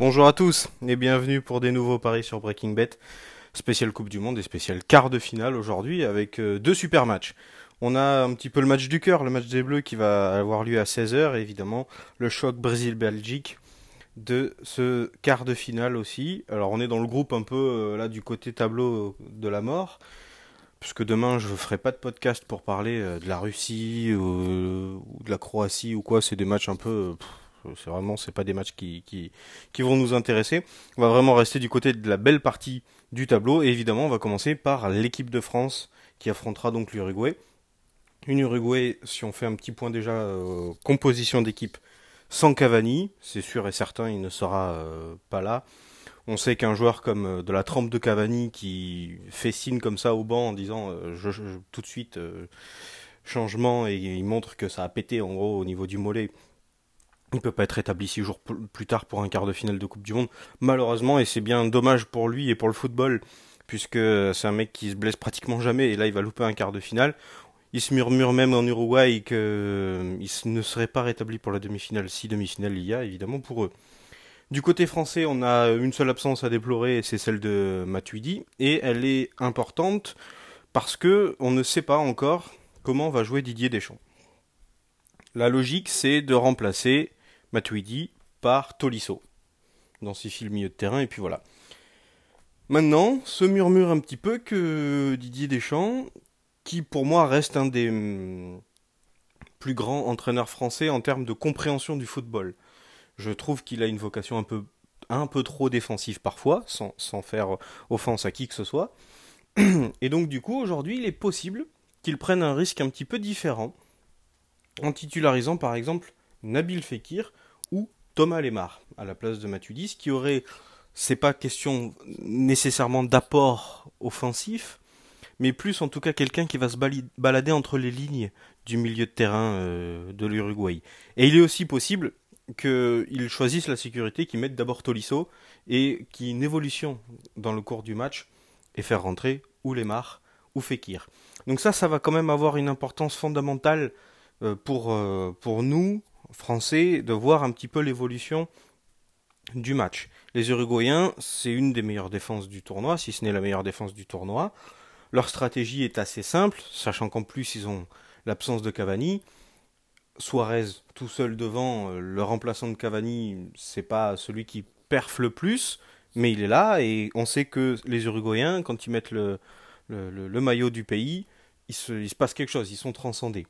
Bonjour à tous et bienvenue pour des nouveaux paris sur Breaking Bet, spécial Coupe du Monde et spécial quart de finale aujourd'hui avec deux super matchs. On a un petit peu le match du cœur, le match des Bleus qui va avoir lieu à 16h et évidemment le choc Brésil-Belgique de ce quart de finale aussi. Alors on est dans le groupe un peu là du côté tableau de la mort, puisque demain je ne ferai pas de podcast pour parler de la Russie ou de la Croatie ou quoi, c'est des matchs un peu... C'est pas des matchs qui vont nous intéresser. On va vraiment rester du côté de la belle partie du tableau. Et évidemment, on va commencer par l'équipe de France qui affrontera donc l'Uruguay. Une Uruguay, si on fait un petit point déjà, composition d'équipe sans Cavani. C'est sûr et certain, il ne sera pas là. On sait qu'un joueur comme de la trempe de Cavani qui fait signe comme ça au banc en disant tout de suite changement et il montre que ça a pété en gros au niveau du mollet. Il ne peut pas être rétabli 6 jours plus tard pour un quart de finale de Coupe du Monde, malheureusement, et c'est bien dommage pour lui et pour le football, puisque c'est un mec qui se blesse pratiquement jamais, et là il va louper un quart de finale. Il se murmure même en Uruguay qu'il ne serait pas rétabli pour la demi-finale, si demi-finale il y a évidemment pour eux. Du côté français, on a une seule absence à déplorer, et c'est celle de Matuidi, et elle est importante parce que on ne sait pas encore comment va jouer Didier Deschamps. La logique, c'est de remplacer Matuidi par Tolisso, densifie le milieu de terrain, et puis voilà. Maintenant, se murmure un petit peu que Didier Deschamps, qui pour moi reste un des plus grands entraîneurs français en termes de compréhension du football, je trouve qu'il a une vocation un peu trop défensive parfois, sans faire offense à qui que ce soit, et donc du coup, aujourd'hui, il est possible qu'il prenne un risque un petit peu différent, en titularisant par exemple Nabil Fekir ou Thomas Lémar à la place de Matuidi, ce qui aurait, c'est pas question nécessairement d'apport offensif, mais plus en tout cas quelqu'un qui va se balader entre les lignes du milieu de terrain de l'Uruguay. Et il est aussi possible qu'ils choisissent la sécurité, qu'ils mettent d'abord Tolisso et qu'il y ait une évolution dans le cours du match et faire rentrer ou Lémar ou Fekir. Donc ça va quand même avoir une importance fondamentale pour nous, Français, de voir un petit peu l'évolution du match. Les Uruguayens, c'est une des meilleures défenses du tournoi, si ce n'est la meilleure défense du tournoi. Leur stratégie est assez simple, sachant qu'en plus, ils ont l'absence de Cavani. Suarez, tout seul devant, le remplaçant de Cavani, c'est pas celui qui perf le plus, mais il est là, et on sait que les Uruguayens, quand ils mettent le maillot du pays, il se passe quelque chose, ils sont transcendés.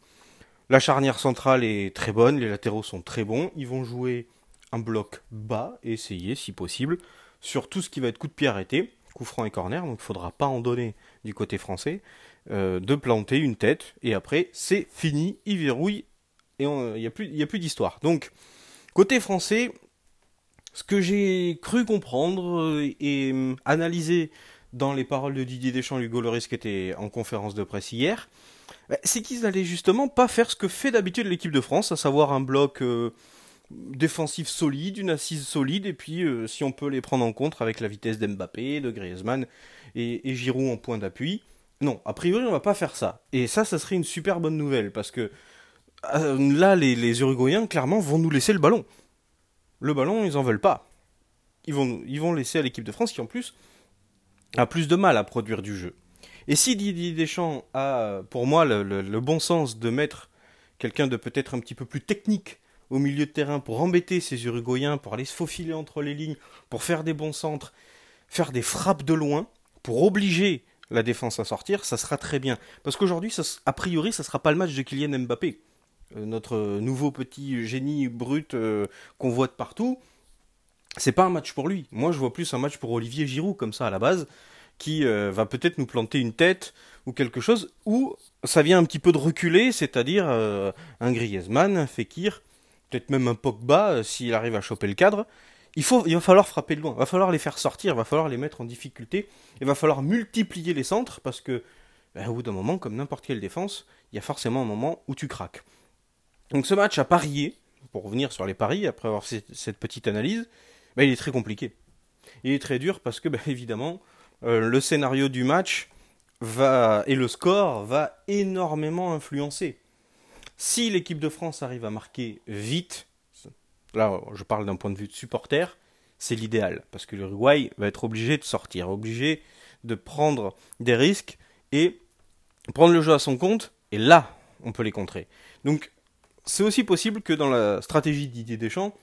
La charnière centrale est très bonne, les latéraux sont très bons, ils vont jouer un bloc bas, essayer si possible, sur tout ce qui va être coup de pied arrêté, coup franc et corner, donc il ne faudra pas en donner du côté français, de planter une tête, et après c'est fini, ils verrouillent, et il n'y a plus d'histoire. Donc, côté français, ce que j'ai cru comprendre et analyser dans les paroles de Didier Deschamps, Hugo Lloris qui était en conférence de presse hier, c'est qu'ils allaient justement pas faire ce que fait d'habitude l'équipe de France, à savoir un bloc défensif solide, une assise solide, et puis si on peut les prendre en contre avec la vitesse d'Mbappé, de Griezmann et Giroud en point d'appui. Non, a priori on va pas faire ça. Et ça serait une super bonne nouvelle, parce que là les Uruguayens clairement vont nous laisser le ballon. Le ballon, ils en veulent pas. Ils vont laisser à l'équipe de France qui en plus a plus de mal à produire du jeu. Et si Didier Deschamps a, pour moi, le bon sens de mettre quelqu'un de peut-être un petit peu plus technique au milieu de terrain pour embêter ces Uruguayens, pour aller se faufiler entre les lignes, pour faire des bons centres, faire des frappes de loin, pour obliger la défense à sortir, ça sera très bien. Parce qu'aujourd'hui, a priori, ça ne sera pas le match de Kylian Mbappé, notre nouveau petit génie brut qu'on voit de partout. C'est pas un match pour lui. Moi, je vois plus un match pour Olivier Giroud, comme ça, à la base, qui va peut-être nous planter une tête ou quelque chose, où ça vient un petit peu de reculer, c'est-à-dire un Griezmann, un Fekir, peut-être même un Pogba, s'il arrive à choper le cadre. Il va falloir frapper de loin, il va falloir les faire sortir, il va falloir les mettre en difficulté, il va falloir multiplier les centres, parce que, au bout d'un moment, comme n'importe quelle défense, il y a forcément un moment où tu craques. Donc ce match à parier, pour revenir sur les paris, après avoir cette petite analyse, il est très compliqué. Il est très dur parce que, évidemment... le scénario du match et le score va énormément influencer. Si l'équipe de France arrive à marquer vite, là je parle d'un point de vue de supporter, c'est l'idéal, parce que l'Uruguay va être obligé de sortir, obligé de prendre des risques et prendre le jeu à son compte, et là, on peut les contrer. Donc, c'est aussi possible que dans la stratégie de Didier Deschamps,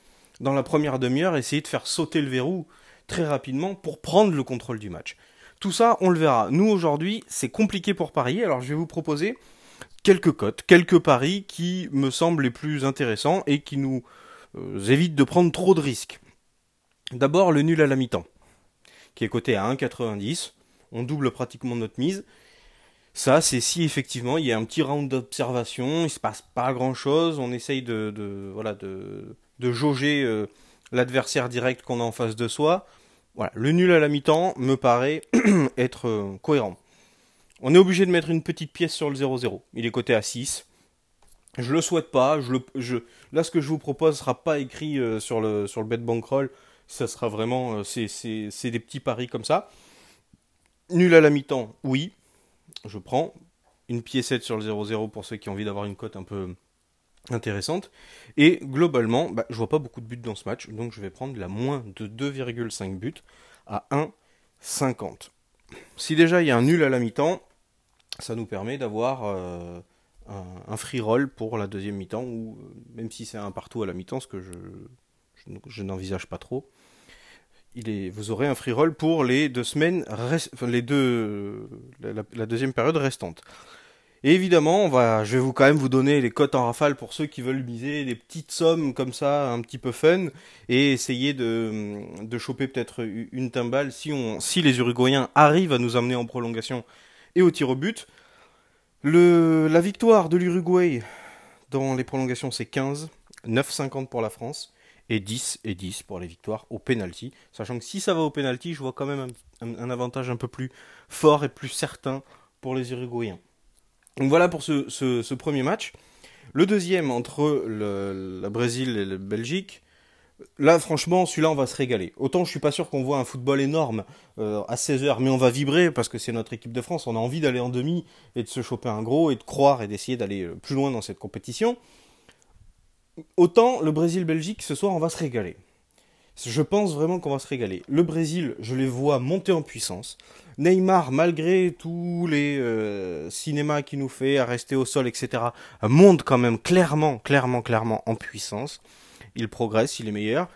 dans la première demi-heure, essayer de faire sauter le verrou très rapidement pour prendre le contrôle du match. Tout ça, on le verra. Nous, aujourd'hui, c'est compliqué pour parier, alors je vais vous proposer quelques cotes, quelques paris qui me semblent les plus intéressants et qui nous évitent de prendre trop de risques. D'abord, le nul à la mi-temps, qui est coté à 1,90. On double pratiquement notre mise. Ça, c'est si effectivement il y a un petit round d'observation, il ne se passe pas grand-chose, on essaye de jauger l'adversaire direct qu'on a en face de soi. Voilà, le nul à la mi-temps me paraît être cohérent. On est obligé de mettre une petite pièce sur le 0-0. Il est coté à 6. Je ne le souhaite pas. Là, ce que je vous propose ne sera pas écrit sur le bet bankroll. Ça sera vraiment... c'est des petits paris comme ça. Nul à la mi-temps, oui. Je prends une piécette sur le 0-0 pour ceux qui ont envie d'avoir une cote un peu intéressante. Et globalement, je ne vois pas beaucoup de buts dans ce match. Donc, je vais prendre la moins de 2,5 buts à 1,50. Si déjà il y a un nul à la mi-temps, ça nous permet d'avoir un free roll pour la deuxième mi-temps, ou même si c'est un partout à la mi-temps, ce que je n'envisage pas trop, vous aurez un free roll pour les deux semaines, la deuxième période restante. Et évidemment, je vais quand même vous donner les cotes en rafale pour ceux qui veulent miser des petites sommes comme ça, un petit peu fun, et essayer de choper peut-être une timbale si les Uruguayens arrivent à nous amener en prolongation et au tir au but. La victoire de l'Uruguay dans les prolongations, c'est 15, 9,50 pour la France, et 10 pour les victoires au pénalty. Sachant que si ça va au pénalty, je vois quand même un avantage un peu plus fort et plus certain pour les Uruguayens. Donc voilà pour ce premier match. Le deuxième, entre le Brésil et la Belgique, là franchement, celui-là on va se régaler. Autant je suis pas sûr qu'on voit un football énorme à 16h, mais on va vibrer parce que c'est notre équipe de France, on a envie d'aller en demi et de se choper un gros et de croire et d'essayer d'aller plus loin dans cette compétition. Autant le Brésil-Belgique, ce soir on va se régaler. Je pense vraiment qu'on va se régaler. Le Brésil, je les vois monter en puissance. Neymar, malgré tous les cinémas qu'il nous fait, à rester au sol, etc., monte quand même clairement en puissance. Il progresse, il est meilleur.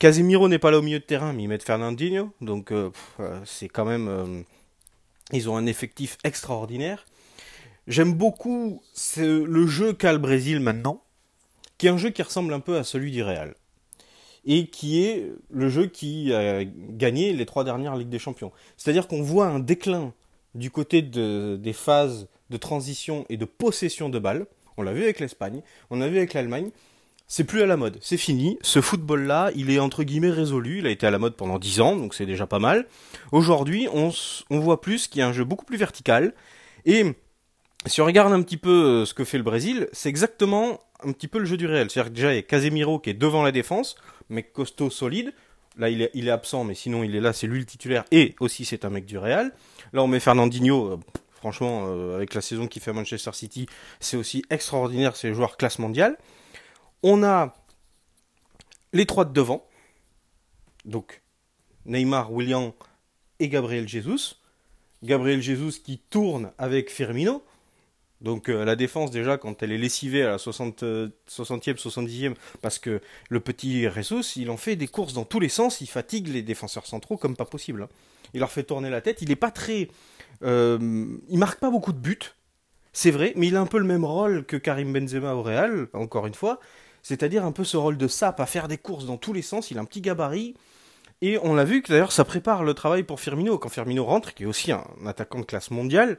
Casemiro n'est pas là au milieu de terrain, mais ils mettent Fernandinho. Donc, c'est quand même... ils ont un effectif extraordinaire. J'aime beaucoup le jeu qu'a le Brésil maintenant, qui est un jeu qui ressemble un peu à celui du Real, et qui est le jeu qui a gagné les 3 dernières Ligues des Champions. C'est-à-dire qu'on voit un déclin du côté des phases de transition et de possession de balles. On l'a vu avec l'Espagne, on l'a vu avec l'Allemagne. C'est plus à la mode, c'est fini. Ce football-là, il est entre guillemets résolu. Il a été à la mode pendant 10 ans, donc c'est déjà pas mal. Aujourd'hui, on voit plus qu'il y a un jeu beaucoup plus vertical. Et si on regarde un petit peu ce que fait le Brésil, c'est exactement... un petit peu le jeu du réel, c'est-à-dire que déjà il y a Casemiro qui est devant la défense, mec costaud, solide, là il est absent mais sinon il est là, c'est lui le titulaire et aussi c'est un mec du Real. Là on met Fernandinho, franchement avec la saison qu'il fait à Manchester City, c'est aussi extraordinaire, c'est le joueur classe mondiale. On a les 3 de devant, donc Neymar, William et Gabriel Jesus qui tourne avec Firmino. Donc la défense déjà quand elle est lessivée à la 60e, 70e, parce que le petit Jesus, il en fait des courses dans tous les sens, il fatigue les défenseurs centraux comme pas possible, hein. Il leur fait tourner la tête, il est pas très... il marque pas beaucoup de buts, c'est vrai, mais il a un peu le même rôle que Karim Benzema au Real, encore une fois, c'est-à-dire un peu ce rôle de sap à faire des courses dans tous les sens, il a un petit gabarit, et on l'a vu que d'ailleurs ça prépare le travail pour Firmino, quand Firmino rentre, qui est aussi un attaquant de classe mondiale,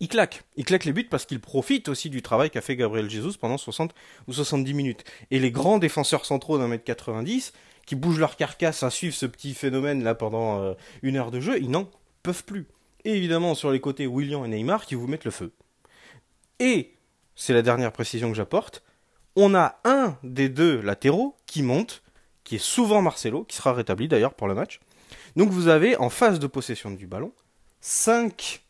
il claque les buts parce qu'il profite aussi du travail qu'a fait Gabriel Jesus pendant 60 ou 70 minutes. Et les grands défenseurs centraux d'un mètre 90, qui bougent leur carcasse à suivre ce petit phénomène-là pendant une heure de jeu, ils n'en peuvent plus. Et évidemment, sur les côtés, William et Neymar qui vous mettent le feu. Et, c'est la dernière précision que j'apporte, on a un des deux latéraux qui monte, qui est souvent Marcelo, qui sera rétabli d'ailleurs pour le match. Donc vous avez, en phase de possession du ballon, 5...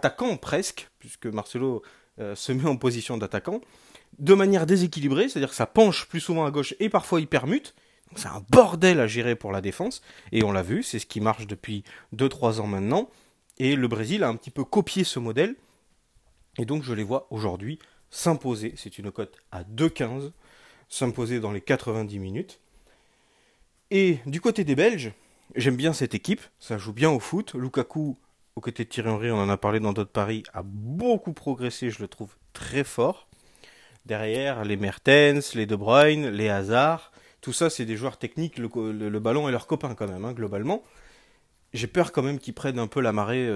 attaquant presque, puisque Marcelo se met en position d'attaquant, de manière déséquilibrée, c'est-à-dire que ça penche plus souvent à gauche et parfois il permute, C'est un bordel à gérer pour la défense, et on l'a vu, c'est ce qui marche depuis 2-3 ans maintenant, et le Brésil a un petit peu copié ce modèle, et donc je les vois aujourd'hui s'imposer, c'est une cote à 2,15, s'imposer dans les 90 minutes. Et du côté des Belges, j'aime bien cette équipe, ça joue bien au foot, Lukaku, aux côtés de Thierry Henry, on en a parlé dans d'autres paris, a beaucoup progressé, je le trouve très fort. Derrière, les Mertens, les De Bruyne, les Hazard... Tout ça, c'est des joueurs techniques, le ballon et leurs copains quand même, hein, globalement. J'ai peur quand même qu'ils prennent un peu la marée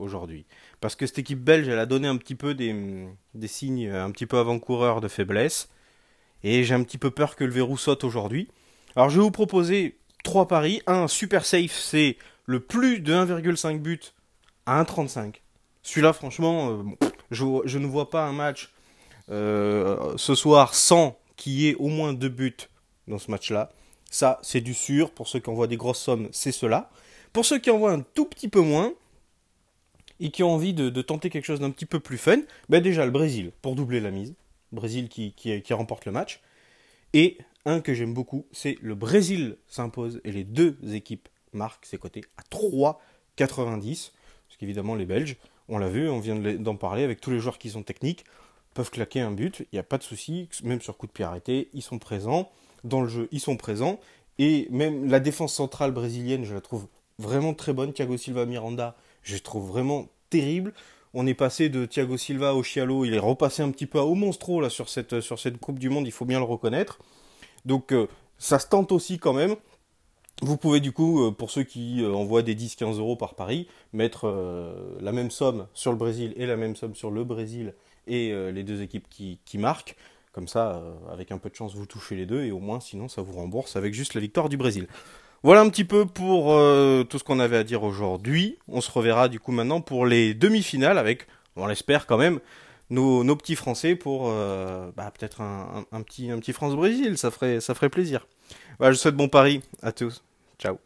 aujourd'hui. Parce que cette équipe belge, elle a donné un petit peu des signes un petit peu avant-coureurs de faiblesse. Et j'ai un petit peu peur que le verrou saute aujourd'hui. Alors, je vais vous proposer 3 paris. Un super safe, c'est le plus de 1,5 but à 1,35. Celui-là, franchement, je ne vois pas un match ce soir sans qu'il y ait au moins 2 buts. Dans ce match-là, ça c'est du sûr, pour ceux qui envoient des grosses sommes, c'est cela. Pour ceux qui envoient un tout petit peu moins, et qui ont envie de tenter quelque chose d'un petit peu plus fun, ben déjà le Brésil, pour doubler la mise, Brésil qui remporte le match, et un que j'aime beaucoup, c'est le Brésil s'impose, et les deux équipes marquent, c'est coté à 3,90, parce qu'évidemment les Belges, on l'a vu, on vient d'en parler, avec tous les joueurs qui sont techniques, peuvent claquer un but, il n'y a pas de souci, même sur coup de pied arrêté, ils sont présents, dans le jeu, ils sont présents, et même la défense centrale brésilienne, je la trouve vraiment très bonne, Thiago Silva, Miranda, je la trouve vraiment terrible, on est passé de Thiago Silva au Chialo, il est repassé un petit peu au monstro là, sur cette Coupe du Monde, il faut bien le reconnaître, donc ça se tente aussi quand même, vous pouvez du coup, pour ceux qui envoient des 10-15 € par pari, mettre la même somme sur le Brésil et la même somme sur le Brésil et les deux équipes qui marquent. Comme ça, avec un peu de chance, vous touchez les deux et au moins, sinon, ça vous rembourse avec juste la victoire du Brésil. Voilà un petit peu pour tout ce qu'on avait à dire aujourd'hui. On se reverra du coup maintenant pour les demi-finales avec, on l'espère quand même, nos petits Français pour peut-être un petit France-Brésil. Ça ferait plaisir. Voilà, je vous souhaite bon pari à tous. Ciao.